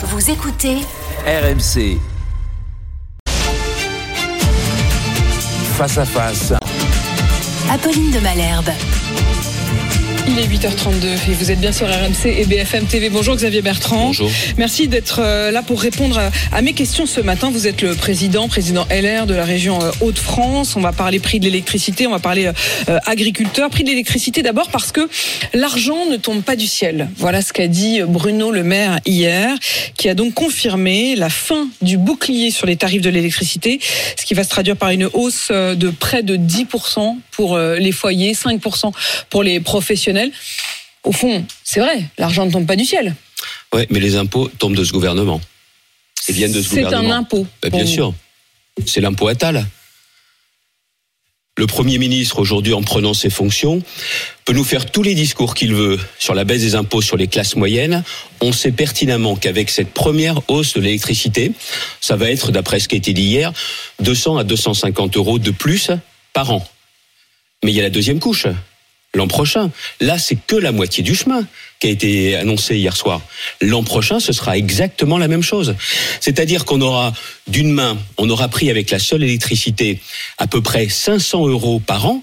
Vous écoutez RMC. Face à face. Apolline de Malherbe. Il est 8h32 et vous êtes bien sur RMC et BFM TV. Bonjour Xavier Bertrand. Bonjour. Merci d'être là pour répondre à mes questions ce matin. Vous êtes le président LR de la région Hauts-de-France. On va parler prix de l'électricité, on va parler agriculteurs. Prix de l'électricité d'abord parce que l'argent ne tombe pas du ciel. Voilà ce qu'a dit Bruno Le Maire hier, qui a donc confirmé la fin du bouclier sur les tarifs de l'électricité, ce qui va se traduire par une hausse de près de 10% pour les foyers, 5% pour les professionnels. Au fond, c'est vrai, l'argent ne tombe pas du ciel. Oui, mais les impôts tombent de ce gouvernement. Ils viennent de ce gouvernement. C'est un impôt. Ben bien sûr. C'est l'impôt Attal. Le Premier ministre, aujourd'hui, en prenant ses fonctions, peut nous faire tous les discours qu'il veut sur la baisse des impôts sur les classes moyennes. On sait pertinemment qu'avec cette première hausse de l'électricité, ça va être, d'après ce qui a été dit hier, 200 à 250 euros de plus par an. Mais il y a la deuxième couche. L'an prochain. Là, c'est que la moitié du chemin qui a été annoncé hier soir. L'an prochain, ce sera exactement la même chose. C'est-à-dire qu'on aura, d'une main, on aura pris avec la seule électricité à peu près 500 euros par an,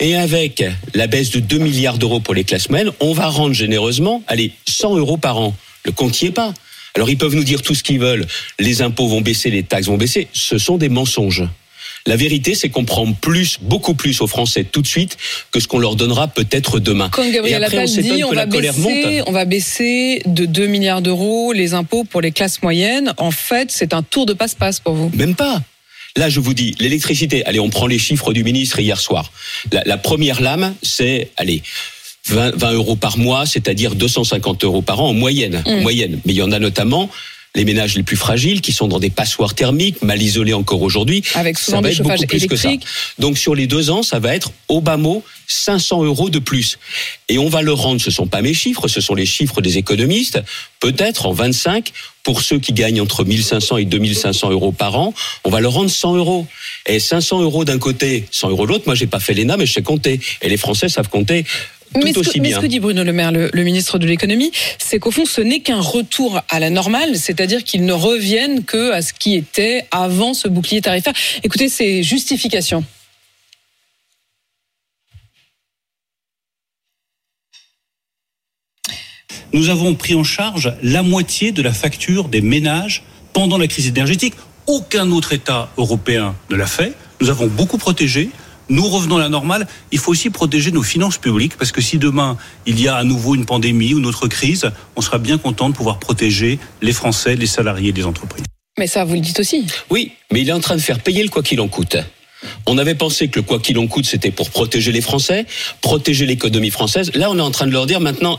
et avec la baisse de 2 milliards d'euros pour les classes moyennes, on va rendre généreusement, 100 euros par an. Le compte n'y est pas. Alors, ils peuvent nous dire tout ce qu'ils veulent. Les impôts vont baisser, les taxes vont baisser. Ce sont des mensonges. La vérité, c'est qu'on prend beaucoup plus aux Français tout de suite que ce qu'on leur donnera peut-être demain. Comme Gabriel Attal dit, on va baisser de 2 milliards d'euros les impôts pour les classes moyennes. En fait, c'est un tour de passe-passe pour vous. Même pas. Là, je vous dis, l'électricité, on prend les chiffres du ministre hier soir. La première lame, c'est, 20 euros par mois, c'est-à-dire 250 euros par an en moyenne. Mais il y en a notamment... les ménages les plus fragiles qui sont dans des passoires thermiques, mal isolés encore aujourd'hui, avec souvent des chauffages électriques. Donc sur les 2 ans, ça va être au bas mot 500 euros de plus. Et on va le rendre, ce ne sont pas mes chiffres, ce sont les chiffres des économistes, peut-être en 25, pour ceux qui gagnent entre 1500 et 2500 euros par an, on va le rendre 100 euros. Et 500 euros d'un côté, 100 euros de l'autre, moi j'ai pas fait l'ENA, mais je sais compter. Et les Français savent compter. Mais ce que dit Bruno Le Maire, le ministre de l'économie, c'est qu'au fond, ce n'est qu'un retour à la normale, c'est-à-dire qu'ils ne reviennent que à ce qui était avant ce bouclier tarifaire. Écoutez, ces justifications. Nous avons pris en charge la moitié de la facture des ménages pendant la crise énergétique. Aucun autre État européen ne l'a fait. Nous avons beaucoup protégé. Nous revenons à la normale. Il faut aussi protéger nos finances publiques parce que si demain, il y a à nouveau une pandémie ou une autre crise, on sera bien content de pouvoir protéger les Français, les salariés, les entreprises. Mais ça, vous le dites aussi. Oui, mais il est en train de faire payer le quoi qu'il en coûte. On avait pensé que le quoi qu'il en coûte, c'était pour protéger les Français, protéger l'économie française. Là, on est en train de leur dire maintenant,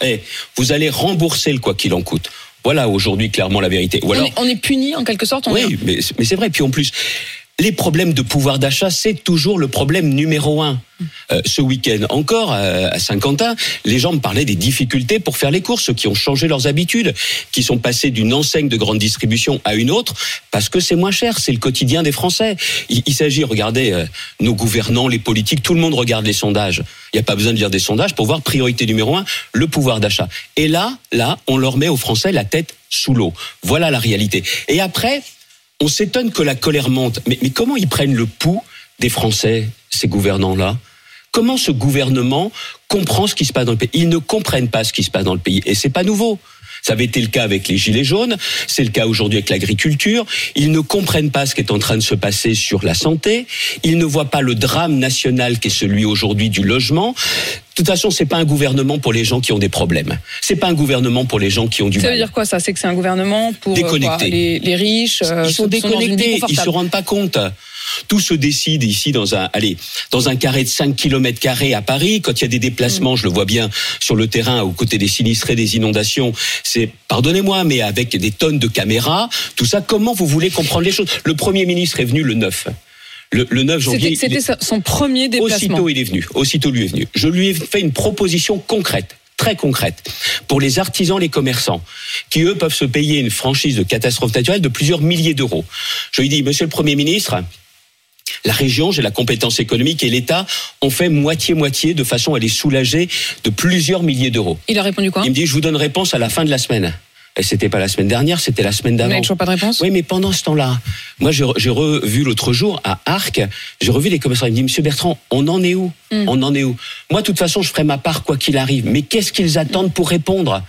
vous allez rembourser le quoi qu'il en coûte. Voilà aujourd'hui clairement la vérité. Ou alors, on est puni en quelque sorte. Mais c'est vrai. Puis en plus... les problèmes de pouvoir d'achat, c'est toujours le problème numéro 1. Ce week-end encore, à Saint-Quentin, les gens me parlaient des difficultés pour faire les courses, ceux qui ont changé leurs habitudes, qui sont passés d'une enseigne de grande distribution à une autre, parce que c'est moins cher, c'est le quotidien des Français. Il s'agit, regardez, nos gouvernants, les politiques, tout le monde regarde les sondages. Il n'y a pas besoin de lire des sondages pour voir priorité numéro 1, le pouvoir d'achat. Et là, on leur met aux Français la tête sous l'eau. Voilà la réalité. Et après... on s'étonne que la colère monte. Mais comment ils prennent le pouls des Français, ces gouvernants-là ? Comment ce gouvernement comprend ce qui se passe dans le pays ? Ils ne comprennent pas ce qui se passe dans le pays. Et c'est pas nouveau. Ça avait été le cas avec les Gilets jaunes. C'est le cas aujourd'hui avec l'agriculture. Ils ne comprennent pas ce qui est en train de se passer sur la santé. Ils ne voient pas le drame national qui est celui aujourd'hui du logement. De toute façon, c'est pas un gouvernement pour les gens qui ont des problèmes. C'est pas un gouvernement pour les gens qui ont du mal. Ça veut dire quoi, ça ? C'est que c'est un gouvernement pour les riches. Ils sont déconnectés, ils se rendent pas compte. Tout se décide ici dans un carré de 5 km² à Paris. Quand il y a des déplacements, je le vois bien sur le terrain, aux côtés des sinistrés, des inondations, c'est, pardonnez-moi, mais avec des tonnes de caméras, tout ça, comment vous voulez comprendre les choses ? Le Premier ministre est venu le 9. Le 9 janvier... C'était son premier déplacement. Aussitôt lui est venu. Je lui ai fait une proposition concrète, très concrète, pour les artisans, les commerçants, qui eux peuvent se payer une franchise de catastrophe naturelle de plusieurs milliers d'euros. Je lui ai dit, Monsieur le Premier ministre, la région, j'ai la compétence économique et l'État ont fait moitié-moitié de façon à les soulager de plusieurs milliers d'euros. Il a répondu quoi ? Il me dit, je vous donne réponse à la fin de la semaine. C'était pas la semaine dernière, c'était la semaine d'avant. Vous n'avez toujours pas de réponse ? Oui, mais pendant ce temps-là, moi, j'ai revu l'autre jour à Arc, j'ai revu les commerçants. Ils me disent, Monsieur Bertrand, on en est où ? On en est où ? Moi, de toute façon, je ferai ma part quoi qu'il arrive. Mais qu'est-ce qu'ils attendent pour répondre ?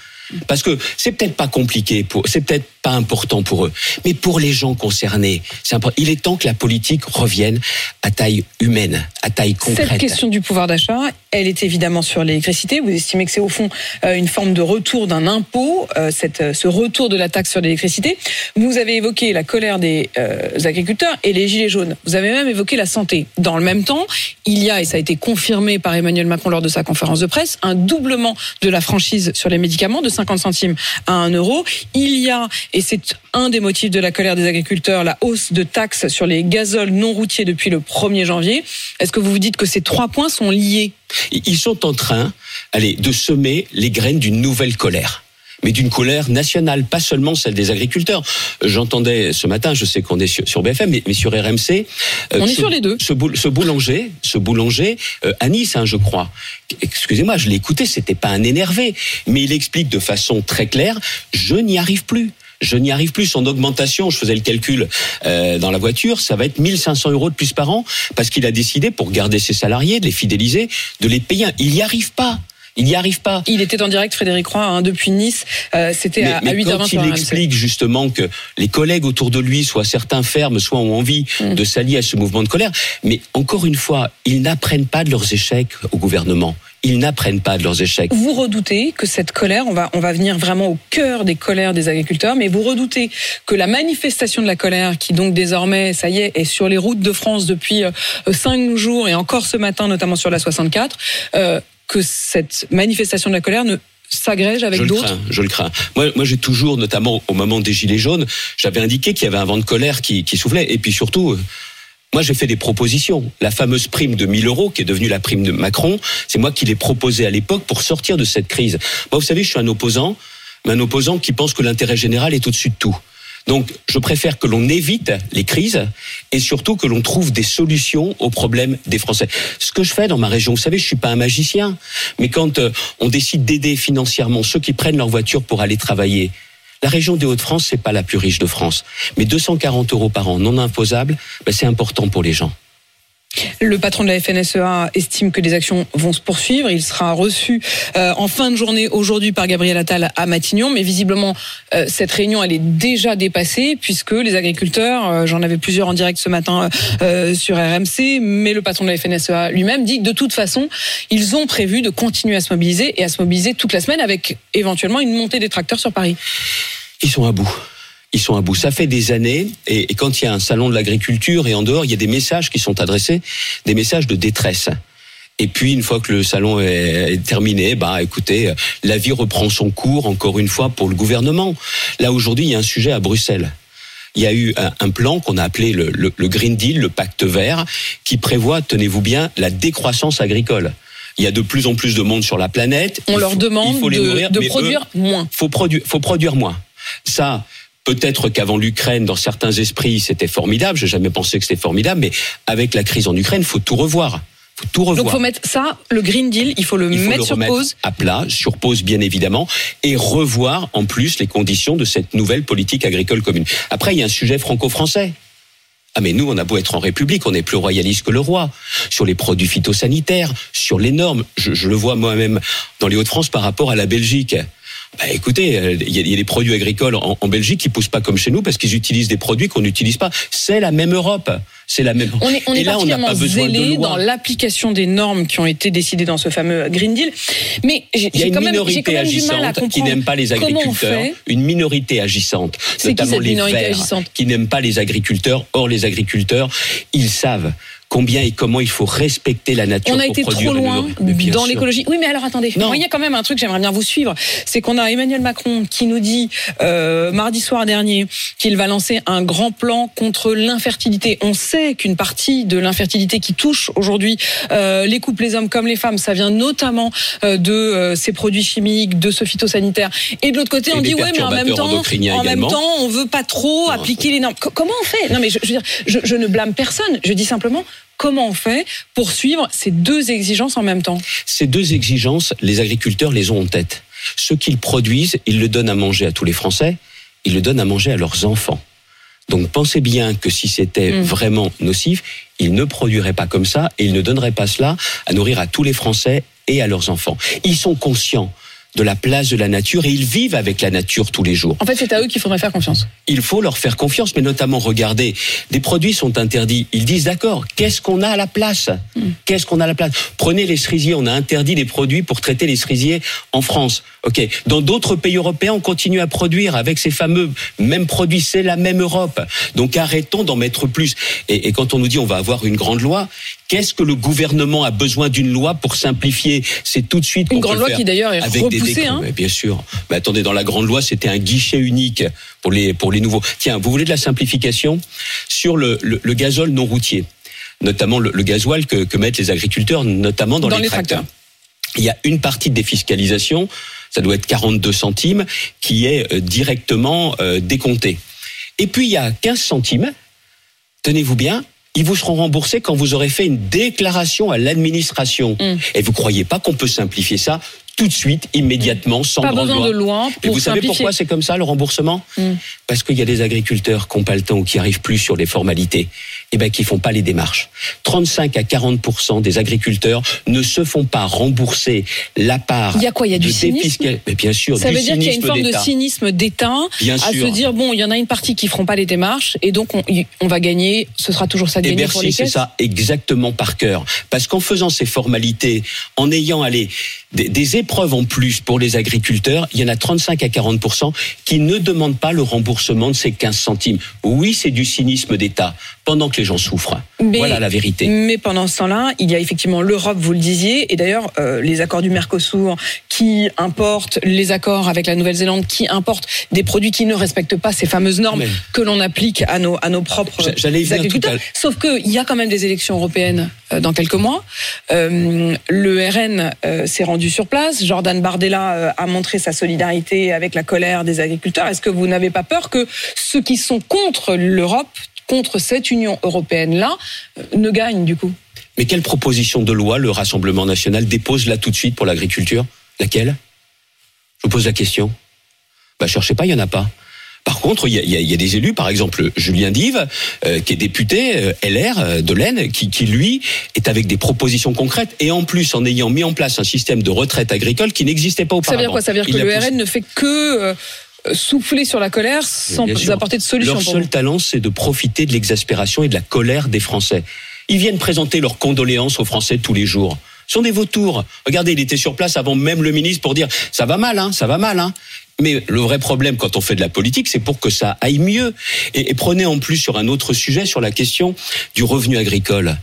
Parce que c'est peut-être pas compliqué, c'est peut-être pas important pour eux, mais pour les gens concernés, c'est important. Il est temps que la politique revienne à taille humaine, à taille concrète. Cette question du pouvoir d'achat, elle est évidemment sur l'électricité. Vous estimez que c'est au fond une forme de retour d'un impôt, ce retour de la taxe sur l'électricité. Vous avez évoqué la colère des agriculteurs et les gilets jaunes. Vous avez même évoqué la santé. Dans le même temps, il y a, et ça a été confirmé par Emmanuel Macron lors de sa conférence de presse, un doublement de la franchise sur les médicaments de 50 centimes à 1 euro. Il y a, et c'est un des motifs de la colère des agriculteurs, la hausse de taxes sur les gazoles non routiers depuis le 1er janvier. Est-ce que vous vous dites que ces trois points sont liés ? Ils sont en train, de semer les graines d'une nouvelle colère. Mais d'une colère nationale, pas seulement celle des agriculteurs. J'entendais ce matin, je sais qu'on est sur BFM, mais sur RMC... on est sur les deux. Ce boulanger à Nice, je crois. Excusez-moi, je l'ai écouté, c'était pas un énervé. Mais il explique de façon très claire, je n'y arrive plus. Son augmentation, je faisais le calcul dans la voiture, ça va être 1 500 € de plus par an, parce qu'il a décidé, pour garder ses salariés, de les fidéliser, de les payer. Il n'y arrive pas. Il était en direct, Frédéric Roy, depuis Nice. C'était à 8h20 sur RMC. Mais quand il explique justement que les collègues autour de lui, soit certains fermes, soit ont envie de s'allier à ce mouvement de colère, mais encore une fois, ils n'apprennent pas de leurs échecs au gouvernement. Ils n'apprennent pas de leurs échecs. Vous redoutez que cette colère, on va venir vraiment au cœur des colères des agriculteurs, mais vous redoutez que la manifestation de la colère, qui donc désormais, ça y est sur les routes de France depuis 5 jours et encore ce matin, notamment sur la 64, que cette manifestation de la colère ne s'agrège avec d'autres ? Je le crains. Moi, j'ai toujours, notamment au moment des Gilets jaunes, j'avais indiqué qu'il y avait un vent de colère qui soufflait. Et puis surtout, moi, j'ai fait des propositions. La fameuse prime de 1 000 €, qui est devenue la prime de Macron, c'est moi qui l'ai proposée à l'époque pour sortir de cette crise. Moi, vous savez, je suis un opposant qui pense que l'intérêt général est au-dessus de tout. Donc, je préfère que l'on évite les crises et surtout que l'on trouve des solutions aux problèmes des Français. Ce que je fais dans ma région, vous savez, je suis pas un magicien, mais quand on décide d'aider financièrement ceux qui prennent leur voiture pour aller travailler, la région des Hauts-de-France, c'est pas la plus riche de France, mais 240 € par an non imposables, c'est important pour les gens. Le patron de la FNSEA estime que les actions vont se poursuivre. Il sera reçu en fin de journée aujourd'hui par Gabriel Attal à Matignon. Mais visiblement, cette réunion, elle est déjà dépassée puisque les agriculteurs, j'en avais plusieurs en direct ce matin sur RMC, mais le patron de la FNSEA lui-même dit que de toute façon, ils ont prévu de continuer à se mobiliser et à se mobiliser toute la semaine avec éventuellement une montée des tracteurs sur Paris. Ils sont à bout. Ça fait des années, et quand il y a un salon de l'agriculture et en dehors, il y a des messages qui sont adressés, des messages de détresse. Et puis, une fois que le salon est terminé, écoutez, la vie reprend son cours, encore une fois, pour le gouvernement. Là, aujourd'hui, il y a un sujet à Bruxelles. Il y a eu un plan qu'on a appelé le Green Deal, le pacte vert, qui prévoit, tenez-vous bien, la décroissance agricole. Il y a de plus en plus de monde sur la planète. On leur demande de produire moins. Il faut produire moins. Ça... Peut-être qu'avant l'Ukraine, dans certains esprits, c'était formidable. J'ai jamais pensé que c'était formidable, mais avec la crise en Ukraine, faut tout revoir. Donc, faut mettre ça, le Green Deal, il faut le remettre sur pause. À plat, sur pause, bien évidemment, et revoir, en plus, les conditions de cette nouvelle politique agricole commune. Après, il y a un sujet franco-français. Ah, mais nous, on a beau être en République, on est plus royaliste que le roi. Sur les produits phytosanitaires, sur les normes. Je le vois moi-même dans les Hauts-de-France par rapport à la Belgique. Écoutez, il y a des produits agricoles en Belgique qui poussent pas comme chez nous parce qu'ils utilisent des produits qu'on n'utilise pas. C'est la même Europe. On est là, on n'a pas besoin de loi. Dans l'application des normes qui ont été décidées dans ce fameux Green Deal. Mais j'ai quand même du mal à comprendre qui n'aime pas les agriculteurs. Une minorité agissante, notamment les Verts, qui n'aiment pas les agriculteurs. Or, les agriculteurs, ils savent combien et comment il faut respecter la nature pour produire. On a été trop loin dans l'écologie. Oui, mais alors attendez. Moi, il y a quand même un truc, j'aimerais bien vous suivre. C'est qu'on a Emmanuel Macron qui nous dit, mardi soir dernier, qu'il va lancer un grand plan contre l'infertilité. On sait qu'une partie de l'infertilité qui touche aujourd'hui les couples, les hommes comme les femmes, ça vient notamment de ces produits chimiques, de ce phytosanitaire. Et de l'autre côté, on dit, ouais, mais en même temps, on veut pas trop appliquer les normes. Comment on fait ? Non, mais je ne blâme personne. Je dis simplement, comment on fait pour suivre ces deux exigences en même temps ? Ces deux exigences, les agriculteurs les ont en tête. Ce qu'ils produisent, ils le donnent à manger à tous les Français, ils le donnent à manger à leurs enfants. Donc pensez bien que si c'était vraiment nocif, ils ne produiraient pas comme ça et ils ne donneraient pas cela à nourrir à tous les Français et à leurs enfants. Ils sont conscients de la place de la nature et ils vivent avec la nature tous les jours. En fait, c'est à eux qu'il faudrait faire confiance. Il faut leur faire confiance, mais notamment, regardez, des produits sont interdits. Ils disent, d'accord, qu'est-ce qu'on a à la place ? Qu'est-ce qu'on a à la place ? Prenez les cerisiers, on a interdit les produits pour traiter les cerisiers en France. Ok. Dans d'autres pays européens, on continue à produire avec ces fameux mêmes produits, c'est la même Europe. Donc arrêtons d'en mettre plus. Et quand on nous dit on va avoir une grande loi, qu'est-ce que le gouvernement a besoin d'une loi pour simplifier ? C'est tout de suite qu'on peut faire. Une grande loi qui d'ailleurs est repoussée. Hein. Bien sûr. Mais attendez, dans la grande loi, c'était un guichet unique pour les nouveaux. Tiens, vous voulez de la simplification ? Sur le gazole non routier, notamment le gasoil que mettent les agriculteurs, notamment dans les tracteurs. Il y a une partie de défiscalisation, ça doit être 42 centimes, qui est directement décomptée. Et puis il y a 15 centimes, tenez-vous bien, ils vous seront remboursés quand vous aurez fait une déclaration à l'administration. Et vous croyez pas qu'on peut simplifier ça tout de suite, immédiatement, sans grande loi. Pas besoin de loi pour simplifier. Et vous savez pourquoi c'est comme ça, le remboursement ? Parce qu'il y a des agriculteurs qui n'ont pas le temps ou qui n'arrivent plus sur les formalités, et bien qui ne font pas les démarches. 35 à 40% des agriculteurs ne se font pas rembourser la part. Il y a quoi ? Il y a du cynisme ? Mais bien sûr, ça veut dire qu'il y a une forme de cynisme d'État à se dire, bon, il y en a une partie qui ne feront pas les démarches, et donc on va gagner, ce sera toujours ça de gagner pour les caisses. Et merci, c'est ça, exactement par cœur. Parce qu'en faisant ces formalités, en ayant des épreuves en plus pour les agriculteurs, il y en a 35 à 40% qui ne demandent pas le remboursement de ces 15 centimes. Oui, c'est du cynisme d'État, pendant que les gens souffrent. Voilà la vérité. Mais pendant ce temps-là, il y a effectivement l'Europe, vous le disiez, et d'ailleurs les accords du Mercosur qui importent, les accords avec la Nouvelle-Zélande qui importent des produits qui ne respectent pas ces fameuses normes que l'on applique à nos propres agriculteurs. Sauf qu'il y a quand même des élections européennes dans quelques mois. Le RN s'est rendu sur place. Jordan Bardella a montré sa solidarité avec la colère des agriculteurs. Est-ce que vous n'avez pas peur que ceux qui sont contre l'Europe, contre cette Union européenne-là, ne gagnent du coup ? Mais quelle proposition de loi le Rassemblement national dépose là tout de suite pour l'agriculture ? Laquelle ? Je vous pose la question. Cherchez pas, il n'y en a pas. Par contre, il y a des élus, par exemple Julien Dive, qui est député LR de l'Aisne, qui lui est avec des propositions concrètes et en plus en ayant mis en place un système de retraite agricole qui n'existait pas auparavant. Ça veut dire quoi ? Ça veut dire que le RN ne fait que souffler sur la colère sans apporter de solution. Leur seul talent, c'est de profiter de l'exaspération et de la colère des Français. Ils viennent présenter leurs condoléances aux Français tous les jours. Ce sont des vautours. Regardez, il était sur place avant même le ministre pour dire « ça va mal, hein, ça va mal ». Mais le vrai problème quand on fait de la politique, c'est pour que ça aille mieux. Et prenez en plus sur un autre sujet, sur la question du revenu agricole.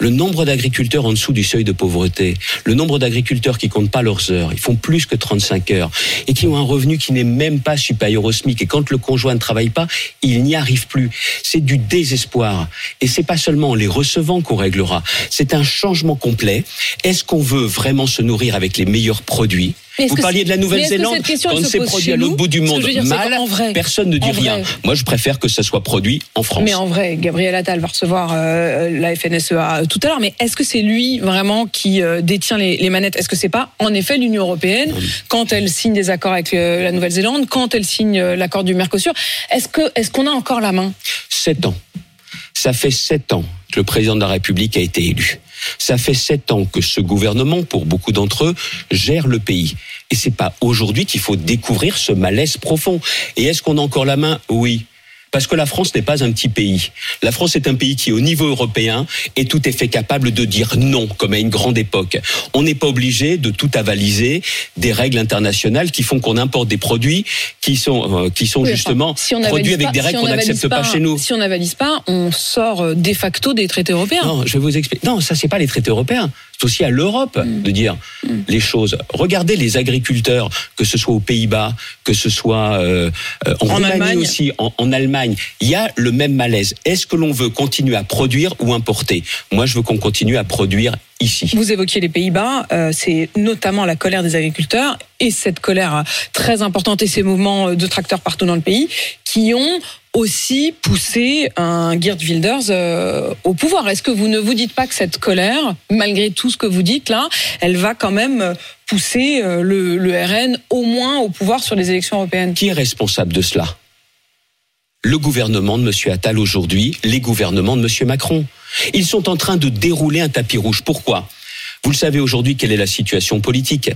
Le nombre d'agriculteurs en dessous du seuil de pauvreté, le nombre d'agriculteurs qui comptent pas leurs heures, ils font plus que 35 heures, et qui ont un revenu qui n'est même pas supérieur au SMIC, et quand le conjoint ne travaille pas, il n'y arrive plus. C'est du désespoir. Et c'est pas seulement en les recevant qu'on réglera. C'est un changement complet. Est-ce qu'on veut vraiment se nourrir avec les meilleurs produits ? Vous parliez de la Nouvelle-Zélande, quand c'est produit à l'autre bout du monde, personne ne dit rien. Moi, je préfère que ça soit produit en France. Mais en vrai, Gabriel Attal va recevoir la FNSEA tout à l'heure, mais est-ce que c'est lui vraiment qui détient les manettes ? Est-ce que c'est pas, en effet, l'Union européenne, quand elle signe des accords avec la Nouvelle-Zélande, quand elle signe l'accord du Mercosur, est-ce qu'on a encore la main ? 7 ans. Ça fait 7 ans que le président de la République a été élu. Ça fait 7 ans que ce gouvernement, pour beaucoup d'entre eux, gère le pays. Et c'est pas aujourd'hui qu'il faut découvrir ce malaise profond. Et est-ce qu'on a encore la main ? Oui. Parce que la France n'est pas un petit pays. La France est un pays qui, au niveau européen, est tout à fait capable de dire non, comme à une grande époque. On n'est pas obligé de tout avaliser des règles internationales qui font qu'on importe des produits qui sont justement produits avec des règles qu'on n'accepte pas chez nous. Si on n'avalise pas, on sort de facto des traités européens. Non, je vais vous expliquer. Non, ça, c'est pas les traités européens. C'est aussi à l'Europe de dire les choses. Regardez les agriculteurs, que ce soit aux Pays-Bas, que ce soit en Allemagne aussi, en Allemagne. Il y a le même malaise. Est-ce que l'on veut continuer à produire ou importer ? Moi, je veux qu'on continue à produire ici. Vous évoquiez les Pays-Bas, c'est notamment la colère des agriculteurs et cette colère très importante et ces mouvements de tracteurs partout dans le pays qui ont aussi pousser un Geert Wilders au pouvoir. Est-ce que vous ne vous dites pas que cette colère, malgré tout ce que vous dites là, elle va quand même pousser le RN au moins au pouvoir sur les élections européennes? Qui est responsable de cela? Le gouvernement de M. Attal aujourd'hui, les gouvernements de M. Macron. Ils sont en train de dérouler un tapis rouge. Pourquoi? Vous le savez aujourd'hui, quelle est la situation politique?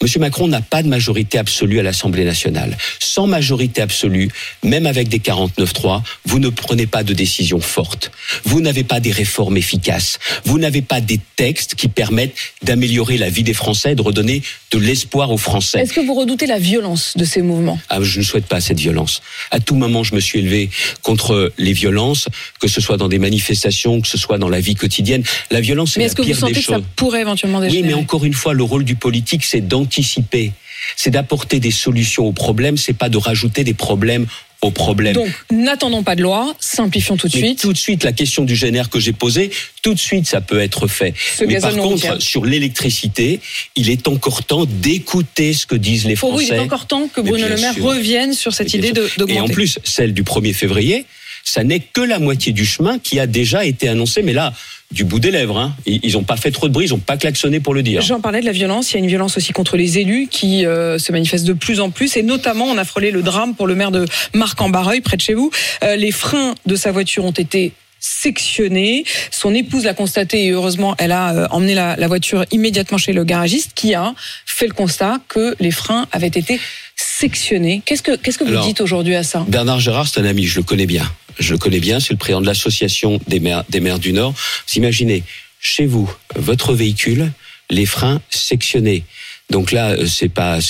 M. Macron n'a pas de majorité absolue à l'Assemblée nationale. Sans majorité absolue, même avec des 49-3, vous ne prenez pas de décisions fortes. Vous n'avez pas des réformes efficaces. Vous n'avez pas des textes qui permettent d'améliorer la vie des Français, de redonner de l'espoir aux Français. Est-ce que vous redoutez la violence de ces mouvements? Ah, je ne souhaite pas cette violence. À tout moment, je me suis élevé contre les violences, que ce soit dans des manifestations, que ce soit dans la vie quotidienne. La violence est la pire des choses. Mais est-ce que vous sentez que ça pourrait éventuellement dégénérer? Oui, mais encore une fois, le rôle du politique, c'est d'anticiper, c'est d'apporter des solutions aux problèmes, c'est pas de rajouter des problèmes aux problèmes. Donc, n'attendons pas de loi, simplifions tout de suite. Tout de suite, la question du GNR que j'ai posée, tout de suite, ça peut être fait. Mais par contre, sur l'électricité, il est encore temps d'écouter ce que disent les Français. Il est encore temps que Bruno Le Maire revienne sur cette idée d'augmenter. Et en plus, celle du 1er février, ça n'est que la moitié du chemin qui a déjà été annoncé, mais là, du bout des lèvres, hein. Ils n'ont pas fait trop de bruit, ils n'ont pas klaxonné pour le dire. J'en parlais de la violence, il y a une violence aussi contre les élus qui se manifeste de plus en plus, et notamment on a frôlé le drame pour le maire de Marc-en-Barreuil, près de chez vous. Les freins de sa voiture ont été sectionnés, son épouse l'a constaté et heureusement elle a emmené la voiture immédiatement chez le garagiste qui a fait le constat que les freins avaient été sectionnés. Qu'est-ce que vous dites aujourd'hui à ça? Bernard Gérard, c'est un ami, je le connais bien, c'est le président de l'association des maires du Nord. Vous imaginez, chez vous, votre véhicule, les freins sectionnés. Donc là, c'est pas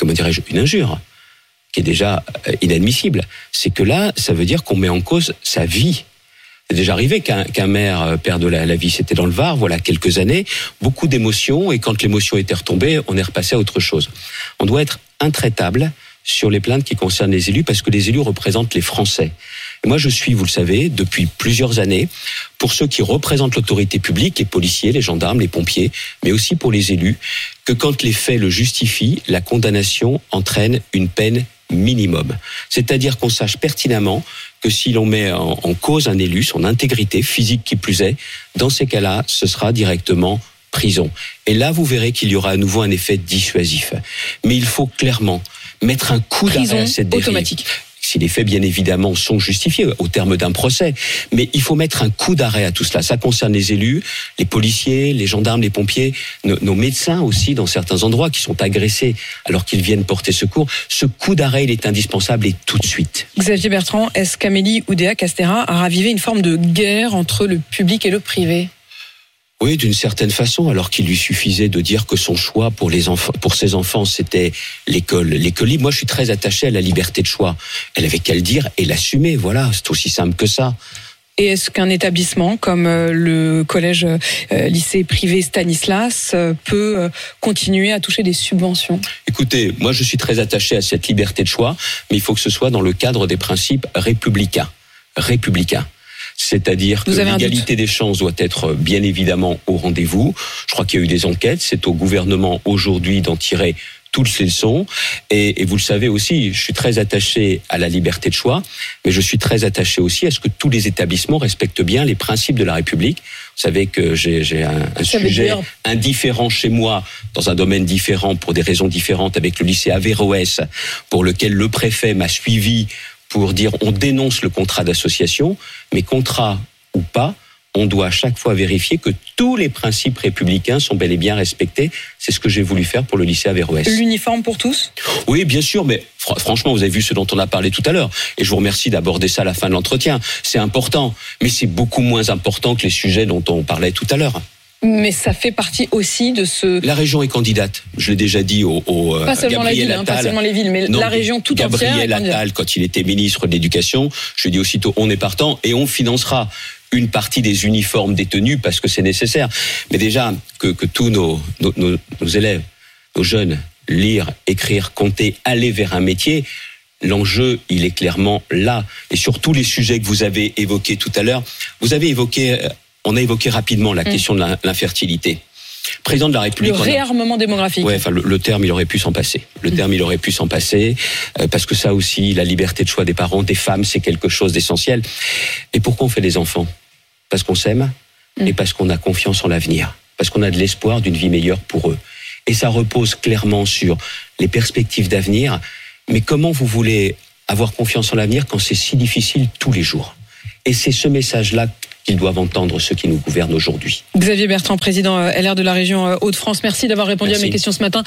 comment dirais-je, une injure qui est déjà inadmissible. C'est que là, ça veut dire qu'on met en cause sa vie. C'est déjà arrivé qu'un maire perde la vie. C'était dans le Var, voilà, quelques années. Beaucoup d'émotions, et quand l'émotion était retombée, on est repassé à autre chose. On doit être intraitable sur les plaintes qui concernent les élus, parce que les élus représentent les Français. Et moi, je suis, vous le savez, depuis plusieurs années, pour ceux qui représentent l'autorité publique, les policiers, les gendarmes, les pompiers, mais aussi pour les élus, que quand les faits le justifient, la condamnation entraîne une peine minimum. C'est-à-dire qu'on sache pertinemment que si l'on met en cause un élu, son intégrité physique qui plus est, dans ces cas-là, ce sera directement prison. Et là, vous verrez qu'il y aura à nouveau un effet dissuasif. Mais il faut clairement mettre un coup d'arrêt à cette dérive. Automatique. Si les faits, bien évidemment, sont justifiés au terme d'un procès. Mais il faut mettre un coup d'arrêt à tout cela. Ça concerne les élus, les policiers, les gendarmes, les pompiers, nos médecins aussi, dans certains endroits, qui sont agressés alors qu'ils viennent porter secours. Ce coup d'arrêt, il est indispensable, et tout de suite. Xavier Bertrand, est-ce qu'Amélie Oudéa-Castéra a ravivé une forme de guerre entre le public et le privé? Oui, d'une certaine façon, alors qu'il lui suffisait de dire que son choix pour ses enfants, c'était l'école libre. Moi, je suis très attaché à la liberté de choix. Elle avait qu'à le dire et l'assumer, voilà, c'est aussi simple que ça. Et est-ce qu'un établissement comme le collège lycée privé Stanislas peut continuer à toucher des subventions? Écoutez, moi, je suis très attaché à cette liberté de choix, mais il faut que ce soit dans le cadre des principes républicains. C'est-à-dire que l'égalité des chances doit être bien évidemment au rendez-vous. Je crois qu'il y a eu des enquêtes, c'est au gouvernement aujourd'hui d'en tirer toutes les leçons. Et vous le savez aussi, je suis très attaché à la liberté de choix, mais je suis très attaché aussi à ce que tous les établissements respectent bien les principes de la République. Vous savez que j'ai un sujet indifférent chez moi, dans un domaine différent, pour des raisons différentes, avec le lycée Averroès, pour lequel le préfet m'a suivi pour dire on dénonce le contrat d'association, mais contrat ou pas, on doit à chaque fois vérifier que tous les principes républicains sont bel et bien respectés. C'est ce que j'ai voulu faire pour le lycée Averroès. L'uniforme pour tous? Oui, bien sûr, mais franchement, vous avez vu ce dont on a parlé tout à l'heure. Et je vous remercie d'aborder ça à la fin de l'entretien. C'est important, mais c'est beaucoup moins important que les sujets dont on parlait tout à l'heure. Mais ça fait partie aussi de ce... La région est candidate, je l'ai déjà dit au Gabriel Attal. Pas seulement la ville, pas seulement les villes, mais non, la région tout entière. Gabriel Attal, quand il était ministre de l'Éducation, je lui ai dit aussitôt, on est partant et on financera une partie des uniformes, des tenues, parce que c'est nécessaire. Mais déjà, que tous nos élèves, nos jeunes, lire, écrire, compter, aller vers un métier, l'enjeu, il est clairement là. Et sur tous les sujets que vous avez évoqués tout à l'heure, on a évoqué rapidement la question de l'infertilité. président de la République... Le réarmement démographique. Ouais, enfin, le terme, il aurait pu s'en passer. Le terme, il aurait pu s'en passer, parce que ça aussi, la liberté de choix des parents, des femmes, c'est quelque chose d'essentiel. Et pourquoi on fait des enfants ? Parce qu'on s'aime, et parce qu'on a confiance en l'avenir. Parce qu'on a de l'espoir d'une vie meilleure pour eux. Et ça repose clairement sur les perspectives d'avenir. Mais comment vous voulez avoir confiance en l'avenir quand c'est si difficile tous les jours ? Et c'est ce message-là qu'ils doivent entendre, ceux qui nous gouvernent aujourd'hui. Xavier Bertrand, président LR de la région Hauts-de-France, merci d'avoir répondu à mes questions ce matin.